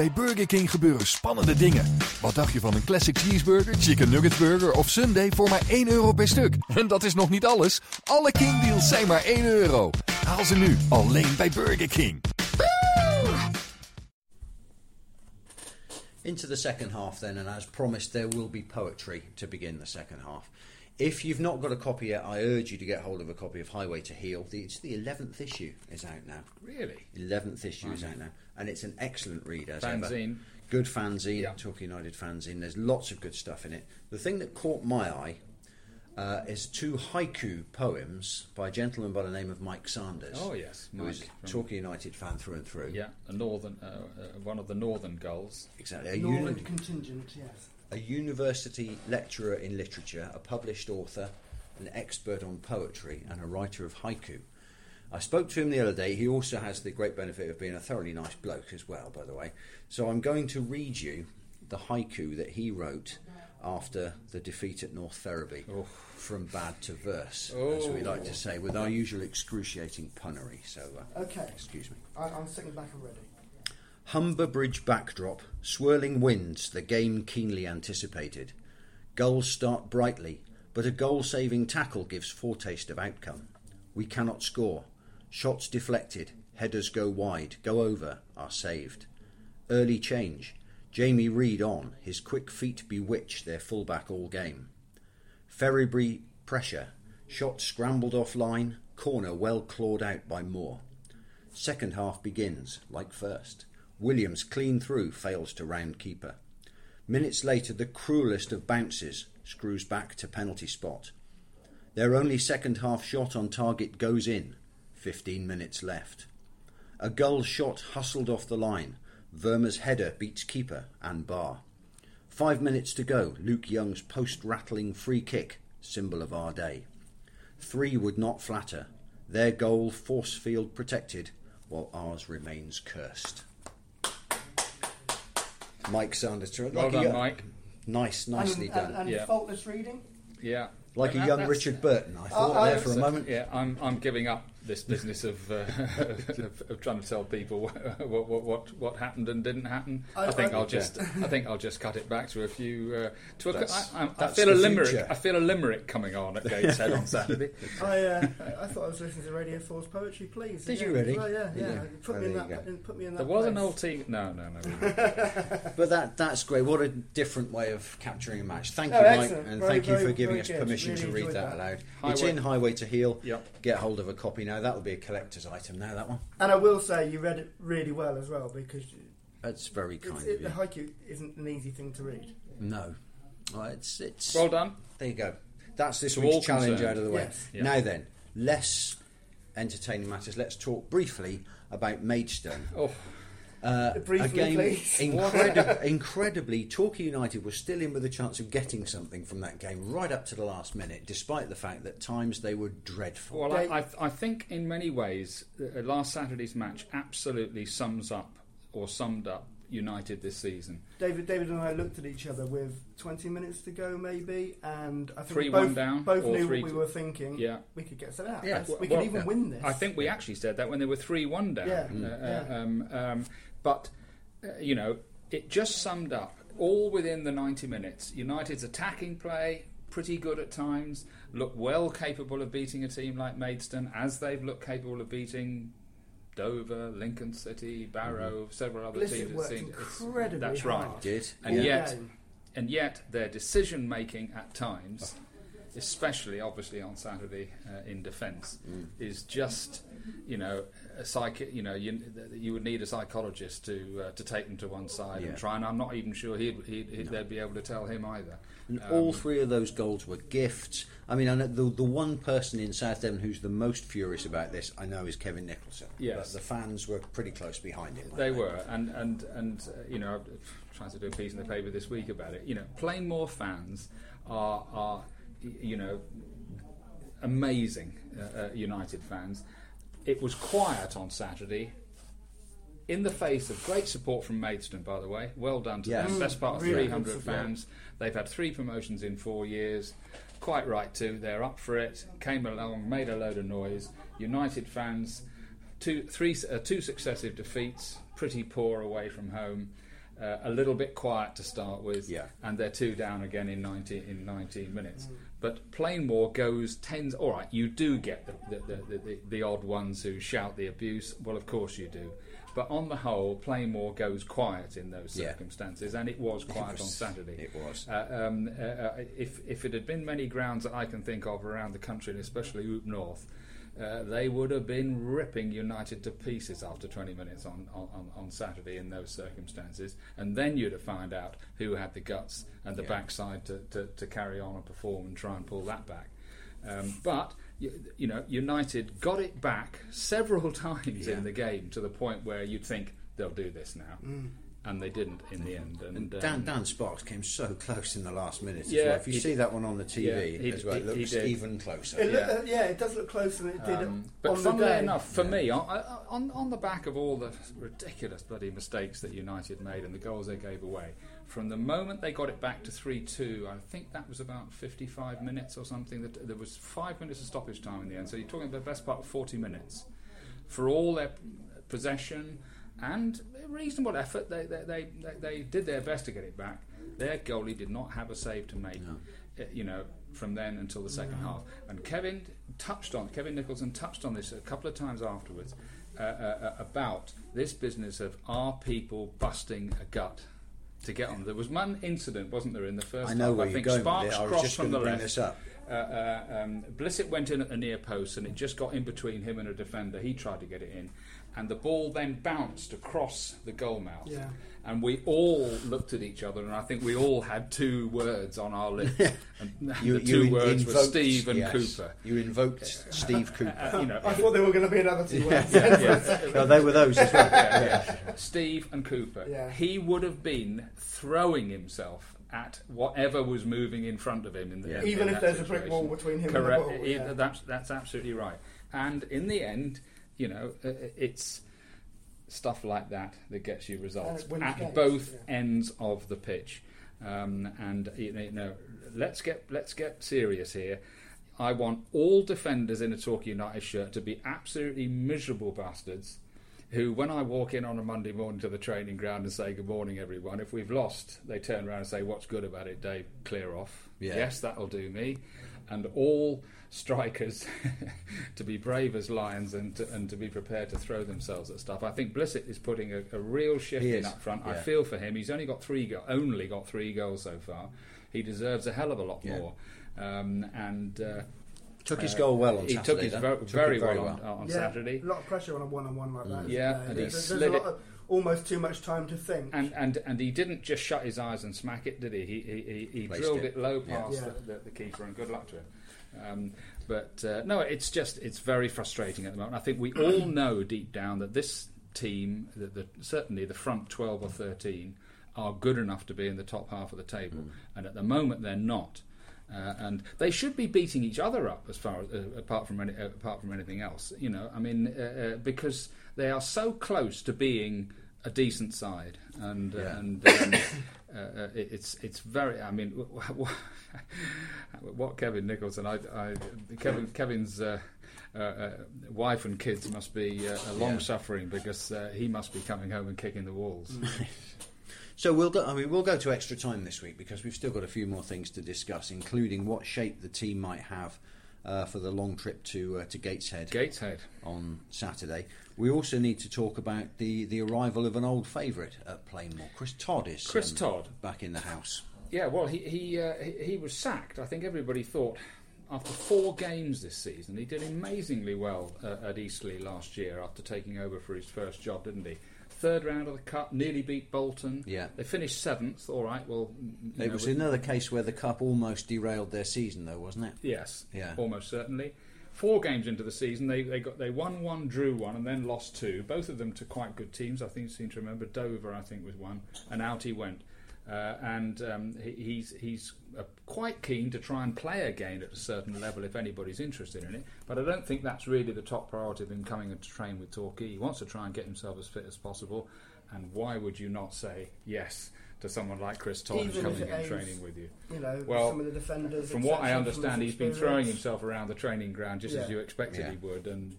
Bij Burger King gebeuren spannende dingen. Wat dacht je van een classic cheeseburger, chicken nugget burger of sundae voor maar €1 per stuk? En dat is nog niet alles. Alle King deals zijn maar €1. Haal ze nu alleen bij Burger King. Into the second half then, and as promised, there will be poetry to begin the second half. If you've not got a copy yet, I urge you to get hold of a copy of Highway to Heal. It's the 11th issue is out now. Really? 11th issue is out now. And it's an excellent read as ever. Fanzine. Good fanzine, yeah. Torquay United fanzine. There's lots of good stuff in it. The thing that caught my eye is two haiku poems by a gentleman by the name of Mike Sanders. Oh, yes. Who is a Torquay United fan through and through. Yeah, a northern, one of the northern Gulls. Exactly. A northern contingent, yes. A university lecturer in literature, a published author, an expert on poetry, and a writer of haiku. I spoke to him the other day. He also has the great benefit of being a thoroughly nice bloke as well, by the way. So I'm going to read you the haiku that he wrote after the defeat at North Therapy, from bad to verse, as we like to say, with our usual excruciating punnery. So, okay. Excuse me. I'm sitting back already. Humber Bridge backdrop, swirling winds, the game keenly anticipated. Gulls start brightly, but a goal-saving tackle gives foretaste of outcome. We cannot score. Shots deflected, headers go wide, go over, are saved. Early change. Jamie Reed on, his quick feet bewitch their fullback all game. Ferrybury pressure. Shot scrambled off line, corner well clawed out by Moore. Second half begins, like first. Williams, clean through, fails to round keeper. Minutes later, the cruelest of bounces screws back to penalty spot. Their only second-half shot on target goes in. 15 minutes left. A Gull shot hustled off the line. Verma's header beats keeper and bar. 5 minutes to go. Luke Young's post-rattling free kick, symbol of our day. Three would not flatter. Their goal force-field protected, while ours remains cursed. Mike Sanders. Well done, Mike. Nicely done. And yeah. Faultless reading? Yeah. Like a young Richard Burton, I thought there for a moment. Yeah, I'm giving up this business of trying to tell people what happened and didn't happen. I think I'll just cut it back to a few. I feel a limerick coming on at Gateshead on Saturday. I thought I was listening to Radio 4's Poetry Please. Did you really? Oh, yeah. Put me in that. There was an old team. No. But that's great. What a different way of capturing a match. Thank you, Mike, and thank you for giving us permission to read that aloud. It's in Highway to Heal. Get hold of a copy now. That'll be a collector's item now, that one. And I will say you read it really well as well, because that's very kind of you. The haiku isn't an easy thing to read. No. Well, it's well done. There you go. That's this week's challenge out of the way. Yes. Yeah. Now then, less entertaining matters. Let's talk briefly about Maidstone. Incredibly, Torquay United were still in with a chance of getting something from that game right up to the last minute, despite the fact that at times they were dreadful. Well, I think in many ways, last Saturday's match absolutely summed up United this season. David and I looked at each other with 20 minutes to go, maybe, and I think we both knew what we were thinking. Yeah, we could get something out. Yeah. We could even win this. I think we actually said that when they were 3-1 down. Yeah. But, you know, it just summed up, all within the 90 minutes, United's attacking play, pretty good at times, looked well capable of beating a team like Maidstone, as they've looked capable of beating Dover, Lincoln City, Barrow, several other teams. Blissett worked incredibly hard. That's right. It did. And yet, their decision-making at times, especially, obviously, on Saturday in defence, is just, you know... you would need a psychologist to take them to one side and try, and I'm not even sure they'd be able to tell him either. And all three of those goals were gifts. I mean, I know the one person in South Devon who's the most furious about this, I know, is Kevin Nicholson. Yes. But the fans were pretty close behind him. They were, and I'm trying to do a piece in the paper this week about it. You know, Plainmore fans are amazing United fans. It was quiet on Saturday, in the face of great support from Maidstone, by the way. Well done to them. Best part of 300 fans. They've had 3 promotions in 4 years. Quite right too. They're up for it. Came along, made a load of noise. United fans, 2 successive defeats, pretty poor away from home. a little bit quiet to start with, and they're two down again in 19 minutes. But Plainmore goes tens. All right, you do get the odd ones who shout the abuse. Well, of course you do. But on the whole, Plainmore goes quiet in those circumstances, and it was quiet on Saturday. It was. If it had been many grounds that I can think of around the country, and especially Oop North, they would have been ripping United to pieces after 20 minutes on Saturday in those circumstances, and then you'd have found out who had the guts and the backside to carry on and perform and try and pull that back. But you know, United got it back several times in the game to the point where you'd think they'll do this now. And they didn't in the end. And Dan Sparks came so close in the last minute as well. If you see that one on the TV as well, it looks even closer. It does look closer than it did but on the day. But funnily enough, for me, on the back of all the ridiculous bloody mistakes that United made and the goals they gave away, from the moment they got it back to 3-2, I think that was about 55 minutes or something. That there was 5 minutes of stoppage time in the end. So you're talking about the best part of 40 minutes. For all their possession and reasonable effort, they did their best to get it back. Their goalie did not have a save to make, you know, from then until the second half. And Kevin Nicholson touched on this a couple of times afterwards about this business of are people busting a gut to get on. There was one incident, wasn't there, in the first half? I know where you're going. Sparks crossed from the left. Blissett went in at the near post and it just got in between him and a defender. He tried to get it in. And the ball then bounced across the goal mouth. Yeah. And we all looked at each other, and I think we all had two words on our lips. And the two words were Steve and Cooper. You invoked Steve Cooper. You know, I thought there were going to be another two words. No, they were those as well. Steve and Cooper. Yeah. He would have been throwing himself at whatever was moving in front of him. Even if there's a brick wall between him and the ball. That's absolutely right. And in the end, you know, it's stuff like that that gets you results at both ends of the pitch. And you know, let's get serious here. I want all defenders in a Torquay United shirt to be absolutely miserable bastards who, when I walk in on a Monday morning to the training ground and say, good morning, everyone, if we've lost, they turn around and say, what's good about it, Dave? Clear off. Yeah. Yes, that'll do me. And all strikers to be brave as lions and to be prepared to throw themselves at stuff. I think Blissett is putting a real shift in up front. Yeah. I feel for him. He's only got three goals so far. He deserves a hell of a lot more. Took his goal well on Saturday. He took his very well on Saturday. A lot of pressure on a one-on-one like that. Yeah, and he slid it. Almost too much time to think. And he didn't just shut his eyes and smack it, did he? He drilled it low past the keeper, and good luck to him. It's very frustrating at the moment. I think we all know deep down that this team, certainly the front 12 or 13, are good enough to be in the top half of the table. And at the moment they're not. And they should be beating each other up, as far as apart from anything else, you know. I mean, because they are so close to being a decent side, it's very. I mean, what Kevin Nicholson, Kevin's. Wife and kids must be long suffering because he must be coming home and kicking the walls. So we'll go to extra time this week because we've still got a few more things to discuss, including what shape the team might have for the long trip to Gateshead. On Saturday. We also need to talk about the arrival of an old favourite at Plainmore. Chris Todd back in the house. Yeah, well, he was sacked. I think everybody thought after 4 games this season. He did amazingly well at Eastleigh last year after taking over for his first job, didn't he? 3rd round of the cup, nearly beat Bolton. Yeah, they finished 7th. All right, well, it was another case where the cup almost derailed their season, though, wasn't it? Yes, yeah, almost certainly. 4 games into the season, they won 1, drew 1, and then lost 2. Both of them to quite good teams. I think, seem to remember, Dover, I think, was one, and out he went. He's quite keen to try and play again at a certain level if anybody's interested in it, but I don't think that's really the top priority of him coming and to train with Torquay. He wants to try and get himself as fit as possible, and why would you not say yes to someone like Chris Todd who's coming and training with you? You know, well, some of the defenders, from what I understand, he's been throwing himself around the training ground just as you expected he would, and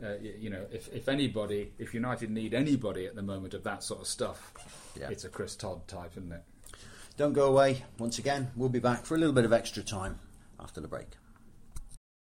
you know, if anybody, if United need anybody at the moment of that sort of stuff, yeah, it's a Chris Todd type, isn't it? Don't go away. Once again, we'll be back for a little bit of extra time after the break.